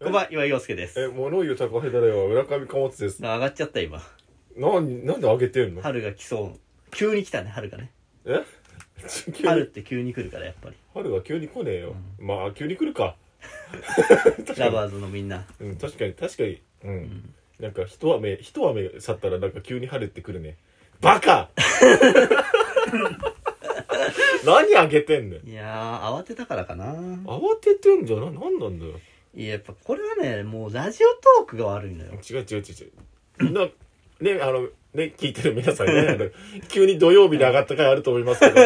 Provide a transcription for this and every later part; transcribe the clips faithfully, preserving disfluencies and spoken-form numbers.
こんばんは、岩井陽介です。え、物言う高枝では村上貨物です。上がっちゃった今。な, なんで上げてんの？春が来そう。急に来たね、春がね。え春って急に来るから、やっぱり春は急に来ねえよ、うん、まあ急に来るかラバーズのみんな、うん、確かに確かに、うん、うん、なんか一雨一雨去ったらなんか急に晴れてくるね。バカ何あげてんの？いやー、慌てたからかな。慌ててんじゃな、なんなんだよ。いや、やっぱこれはね、もうラジオトークが悪いのよ。違う違う違うみんなね、あのね、聞いてる皆さんね急に土曜日に上がった回あると思いますけど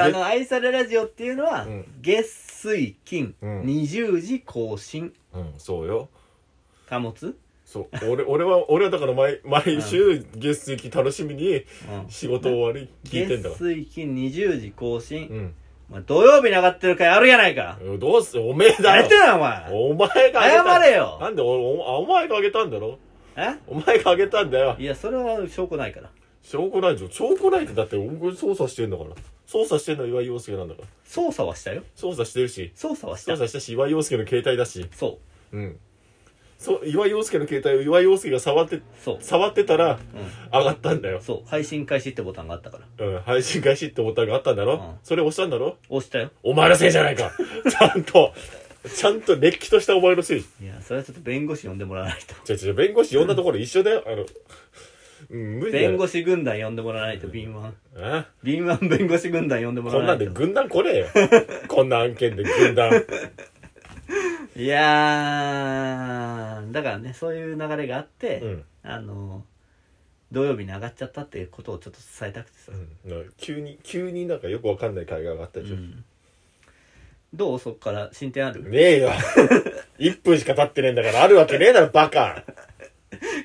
あの、愛されラジオっていうのは、うん、月水金、うん、にじゅうじ更新。うん、そうよ。貨物？そう 俺, 俺は俺はだから 毎, 毎週月水金楽しみに仕事終わり聞いてんだから、うん、月水金にじゅうじ更新、うん、まあ、土曜日に上がってる回あるやないか。どうすおめえだよ。やってないお前お前が謝れよ。なんで お, お, お前があげたんだろ。え、お前があげたんだよ。いや、それは証拠ないから。証拠ないじゃん。証拠ないって、だって捜査してんだから。捜査してんのは岩井陽介なんだから。捜査はしたよ。捜査してるし、捜査はした。捜査したし、岩井陽介の携帯だし。そう、うん、そう、岩井陽介の携帯を岩井陽介が触って触ってたら、うん、上がったんだよ。そう、配信開始ってボタンがあったから。うん、配信開始ってボタンがあったんだろ、うん、それ押したんだろ。押したよ。お前のせいじゃないかちゃんとちゃんとれっきとしたお前のせい。いや、それはちょっと弁護士呼んでもらわないと。違う違う、弁護士呼んだところ一緒だよあの、うん、無理だよ。弁護士軍団呼んでもらわないと。敏腕、うん、敏腕弁護士軍団呼んでもらわないと。こんなんで軍団来ねえよこんな案件で軍団いやー、だからね、そういう流れがあって、うん、あの土曜日に上がっちゃったっていうことをちょっと伝えたくてさ、うん、急に急になんかよくわかんない会が上がったでしょ、うん。どう、そっから進展ある？ねえよいっぷんしか経ってねえんだから。あるわけねえだろバカ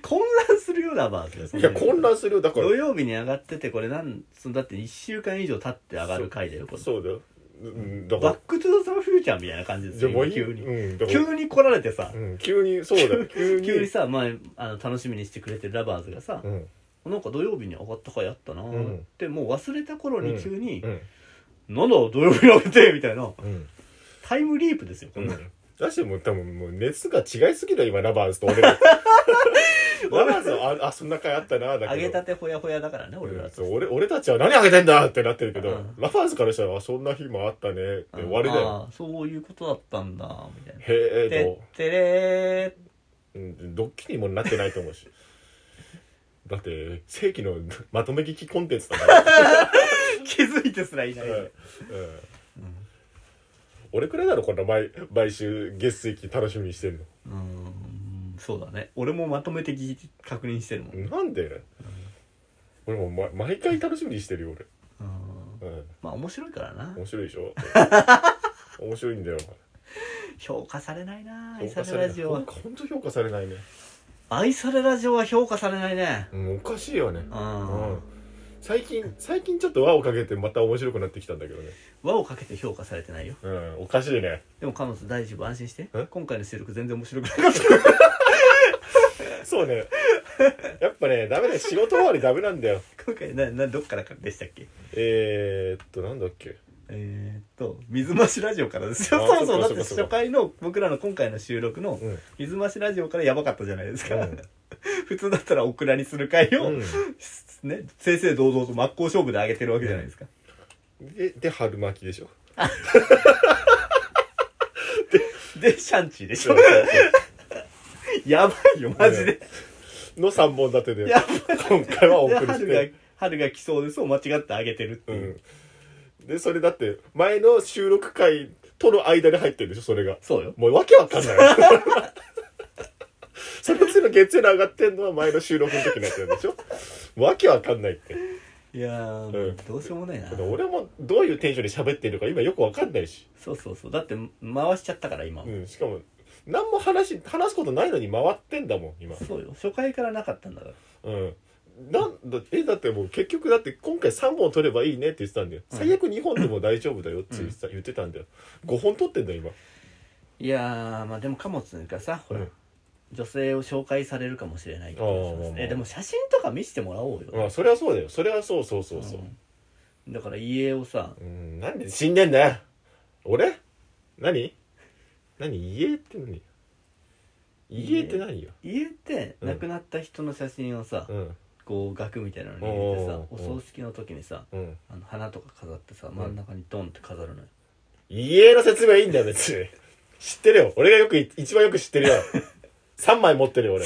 混乱するよラバーズ。いや、混乱するよ。だから土曜日に上がってて、これなんそだっていっしゅうかん以上経って上がる回だよこれ。そうだよ、うん、だからバックトゥザフューチャーみたいな感じですよ。もう急に、うん、急に来られてさ、うん、急にそうだよ急に急にさ、前あの楽しみにしてくれてるラバーズがさ、うん、なんか土曜日に上がった回あったなーって、うん、もう忘れた頃に急に、うんうん、なんだ土曜日上げてみたいな、うん、タイムリープですよこんなの、うん、だしもう多分もう熱が違いすぎだよ今ラバーズと俺ラバーズは あ, あそんな回あったな。だけど揚げたてほやほやだからね俺ら、うん、そう、 俺, 俺たちは何あげてんだってなってるけど、うん、ラバーズからしたらそんな日もあったねって終わりだよ、うん、ああそういうことだったんだみたいな。へえ、てれー、うん、ドッキリもなってないと思うしだって正規のまとめ聞きコンテンツだから気づいてすらいない、うんうんうん、俺くらいだろこんな 毎, 毎週月水期楽しみにしてるの。うーん、そうだね。俺もまとめて聞いて確認してるもん。なんで、うん、俺も、ま、毎回楽しみにしてるよ俺。うん、うん、まあ面白いからな。面白いでしょ面白いんだよ評価されないな愛されラジオは。ほんと評価されないね愛されラジオは。評価されないね、うん、おかしいよね、うんうん。最近最近ちょっと輪をかけてまた面白くなってきたんだけどね。輪をかけて評価されてないよ、うん、おかしいね。でも貨物大丈夫、安心して。今回の収録全然面白くなかったそうね、やっぱねダメだよ仕事終わりダメなんだよ今回ななどっからでしたっけ。えーっとなんだっけえーっと水増しラジオからですよ。そうそう、だって初回の僕らの今回の収録の水増しラジオからやばかったじゃないですか、うん、普通だったらオクラにする回を、うんね、正々堂々と真っ向勝負で上げてるわけじゃないですか、うん、で, で春巻きでしょで, でシャンチーでしょやばいよマジで、うん、のさんぼん立てで今回はお送りして春 が, 春が来そうですを間違って上げてるっていう、うんで、それだって前の収録回との間に入ってるでしょそれが。そうよ、もうわけわかんないその次の月曜に上がってんのは前の収録の時のやつなんでしょわけわかんないって。いやー、うん、どうしようもないな。俺もどういうテンションで喋ってるのか今よくわかんないし。そうそうそう、だって回しちゃったから今、うん、しかも何も話話すことないのに回ってんだもん今。そうよ、初回からなかったんだから。うん、なんだえだってもう結局だって今回さんぼん取ればいいねって言ってたんだよ、うん、最悪にほんでも大丈夫だよって言ってた、うん、言ってたんだよ。ごほん取ってんだよ今。いやー、まあでも貨物がさほら、うん、女性を紹介されるかもしれないって話ですね、まあまあ、でも写真とか見せてもらおうよ。まあそれはそうだよ、それはそうそうそうそう、うん、だから家をさ、うん、なんで死んでんだよ俺。何何家って何入れてないよ。入れて亡くなった人の写真をさ、うん、こう額みたいなのに入れてさ、 お, お葬式の時にさ、うん、あの花とか飾ってさ、真ん中にドンって飾るのよ。家の説明いいんだよ別に。知ってるよ、俺がよく一番よく知ってるよ。さんまい持ってるよ俺。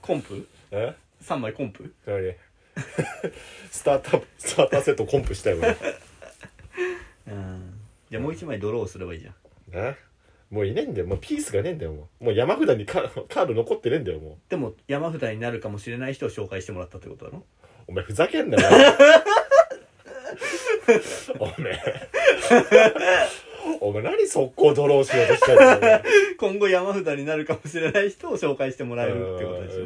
コンプ？え？さんまいコンプ？スタータースターターセットコンプしたよ俺。うん。じゃあもう一枚ドローすればいいじゃん。え？もういねえんだよ、もうピースがねえんだよ、もう、もう山札にカード残ってねえんだよもう。でも山札になるかもしれない人を紹介してもらったってことだろ？お前ふざけんなよ。おめえ。お前何速攻ドローしようとしてるんだよ。今後山札になるかもしれない人を紹介してもらえるってことでし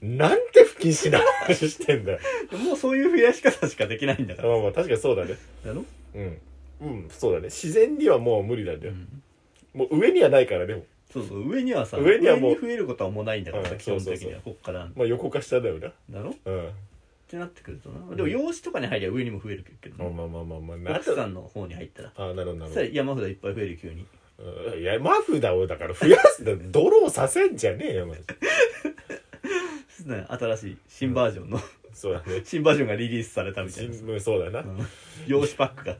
ょ。なんて不謹慎な話してんだよ。もうそういう増やし方しかできないんだから。まあまあ確かにそうだね。だろ？うん。うん、そうだね。自然にはもう無理なんだよ。うん、もう上にはないからね。そうそう、上にはさ、上にはもう、上に増えることはもうないんだからさ、うん、基本的にはこっから。まあ横か下だよな。だろ？うん。ってなってくるとな、でも養子とかに入りゃ上にも増えるけど、ね、うん、まあまあまあまあまあ、奥さんの方に入ったら、ああなるほどなるほど、山札いっぱい増える急に、うん、山札をだから増やすんだ。ドローさせんじゃねえよマジで。新しい新バージョンの、うん、そうだね、新バージョンがリリースされたみたいな、そうだな、うん、養子パックが。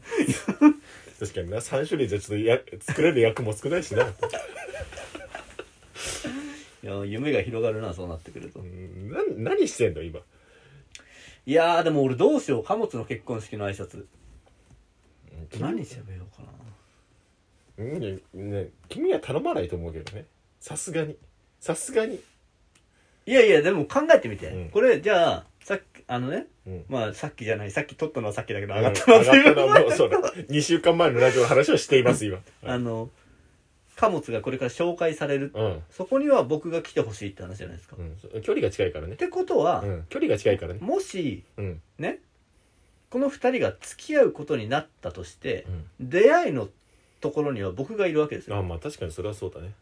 確かにな、さんしゅるいじゃちょっとや作れる役も少ないしな。いや夢が広がるな、そうなってくると。な何してんの今。いやーでも俺どうしよう、貨物の結婚式の挨拶何しゃべようかな、ねね、君は頼まないと思うけどね、さすがにさすがに。いやいやでも考えてみて、うん、これじゃあさっきあのね、うん、まあさっきじゃない、さっき撮ったのはさっきだけど上がったのは、うん、上がったのもそうだ。にしゅうかんまえのラジオの話をしています今。あの貨物がこれから紹介される、うん、そこには僕が来てほしいって話じゃないですか、うん、距離が近いからねってことは、うん、距離が近いからね、もし、うん、ねこのふたりが付き合うことになったとして、うん、出会いのところには僕がいるわけですよ。あ、まあ確かにそれはそうだね。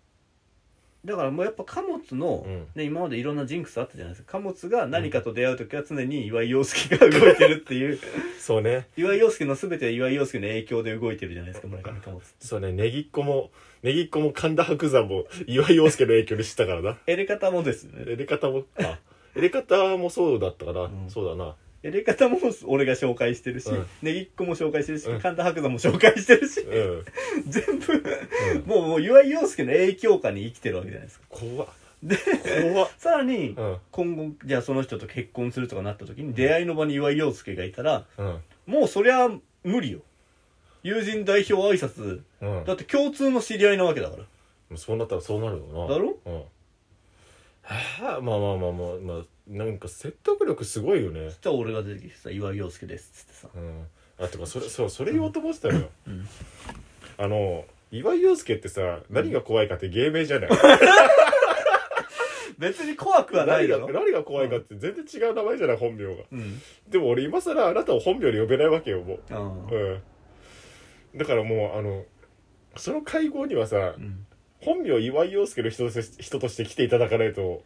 だからもうやっぱ貨物の、うんね、今までいろんなジンクスあったじゃないですか。貨物が何かと出会うときは常に岩井陽介が動いてるっていう。そうね、岩井陽介の全ては岩井陽介の影響で動いてるじゃないですか村上貨物。そうね、ネギっ子もネギっ子も神田伯山も岩井陽介の影響で知ったからな。エレカタもですね、エレカタもあエレカタもそうだったから、うん、そうだな、エレカタも俺が紹介してるし、うん、ネギっ子も紹介してるし、うん、神田伯山も紹介してるし、うん、全部、うん、もう、もう岩井陽介の影響下に生きてるわけじゃないですか。怖っ。で、怖っ。さらに、うん、今後じゃあその人と結婚するとかなった時に、うん、出会いの場に岩井陽介がいたら、うん、もうそりゃ無理よ、友人代表挨拶、うん、だって共通の知り合いなわけだから。そうなったらそうなるよな。だろ、うん、はあ、まあまあまあまあまあ、なんか説得力すごいよね。そしたら俺が出てきてさ、岩井陽介ですっつってさ、うん、あ、てかそれ、そう、それ言おうと思ってたよ、うん、あの岩井陽介ってさ、何が怖いかって芸名じゃない。別に怖くはないよ。何が、何が怖いかって全然違う名前じゃない本名が、うん、でも俺今更あなたを本名で呼べないわけよもう、うん、だからもうあのその会合にはさ、うん、本名岩井陽介の人として、人として来ていただかないと。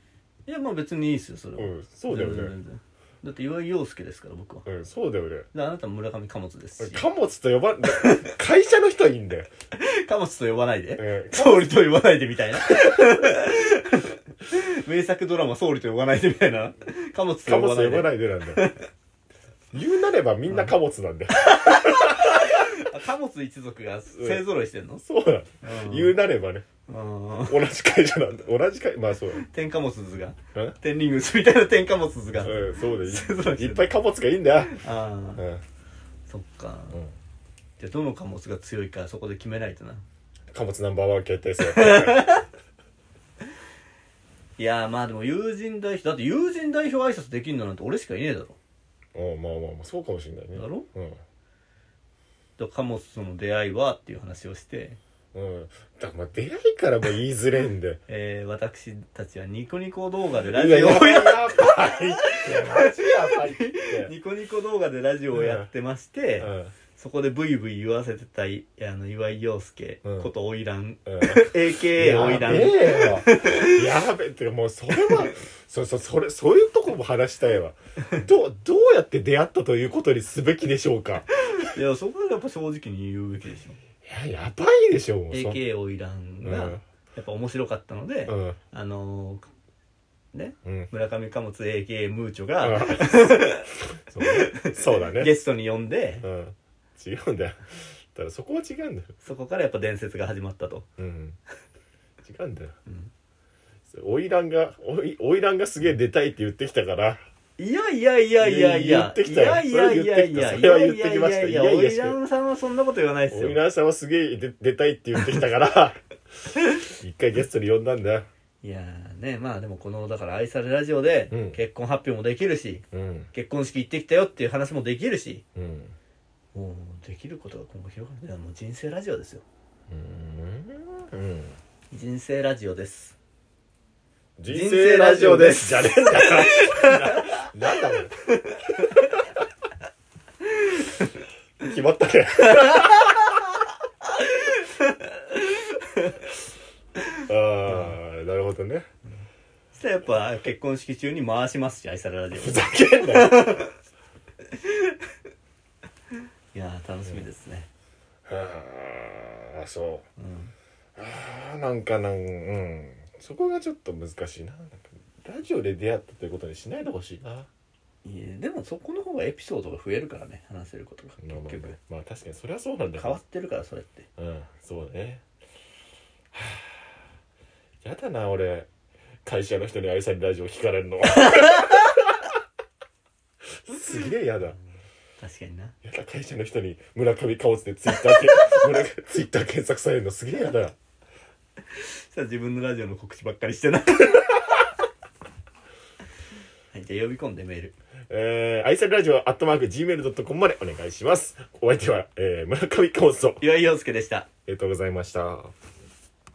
いやまあ別にいいですよそれは、うん、そうだよね、全然全然、だって岩井陽介ですから僕は、うん、そうだよね。だあなたも村上貨物ですし、貨物と呼ば会社の人はいいんだよ。貨物と呼ばないで、うん、総理と呼ばないでみたいな。名作ドラマ総理と呼ばないでみたいな。貨物と呼ばないで、貨物と呼ばないでなんだよ。言うなればみんな貨物なんだよ。貨物一族が勢ぞろいしてんの、うん、そうだ、うん、言うなればね、あ同じ会社なんだ、同じ会、まあそうだ、天貨物図が天輪物みたいな、天貨物図が、うん、そうだ、いっぱい貨物がいいんだよ。ああ、うん、そっか、うん、じゃあどの貨物が強いかそこで決めないとな。貨物ナンバーワン決定する。いやーまあでも友人代表だって、友人代表挨拶できるのなんて俺しかいねえだろ。ああまあまあまあそうかもしれないね。だろ、うん、と貨物との出会いはっていう話をして、うん、だから出会いからも言いづれんで。えー、私たちはニコニコ動画でラジオをやってニコニコ動画でラジオをやってまして、うんうん、そこでブイブイ言わせてたいあの岩井陽介ことオイラン、うんうん、エーケーエー オイラン。やべえよ。やべえってもうそれはそ, そ, そ, れそういうとこも話したいわ。ど, どうやって出会ったということにすべきでしょうか。いやそこはやっぱ正直に言うべきでしょ。いや、やばいでしょ。エーケーオイランがやっぱ面白かったので、うん、あのー、ね、うん、村上貨物 エーケー ムーチョが、うん、そう、そうだね、ゲストに呼んで、うん、違うんだよ、だからそこは違うんだよ、そこからやっぱ伝説が始まったと、うん、違うんだよ、うん、オイランがオイ、オイランがすげえ出たいって言ってきたからいやいやいやいやいやいやいやいやいやいやいやいやいやオイランさんはそんなこと言わないですよ。オイランさんはすげえ出たいって言ってきたから一回ゲストに呼んだんだよ。いやーね、まあでもこのだから愛されラジオで結婚発表もできるし、うん、結婚式行ってきたよっていう話もできるし、うん、もうできることが今後広がるのはもう人生ラジオですよ。うーん、うん、人生ラジオです。人生ラジオです。じゃねえんだから。なんだろう決まったねああ、なるほどね。そしたらやっぱ結婚式中に回しますし、愛されラジオふざけんなよいや楽しみですね、うん、ああそう、うん、ああなんかなん、うん、そこがちょっと難しいな、なんかラジオで出会ったということにしないでほしいな。いやでもそこの方がエピソードが増えるからね、話せることが結局、まあ確かにそれはそうなんだよ、変わってるからそれって、うん、そうだね。はあ、やだな俺会社の人に愛されラジオ聞かれるのすげえやだ、うん、確かにな、やだ、会社の人に村上貨物でツイッターで村ツイッター検索されるのすげえやださあ自分のラジオの告知ばっかりしてないじゃあ呼び込んでメール、えー、愛されラジオアットマーク ジーメールドットコム までお願いします。お相手は、えー、村上貨物と岩井陽介でした。ありがとうございました。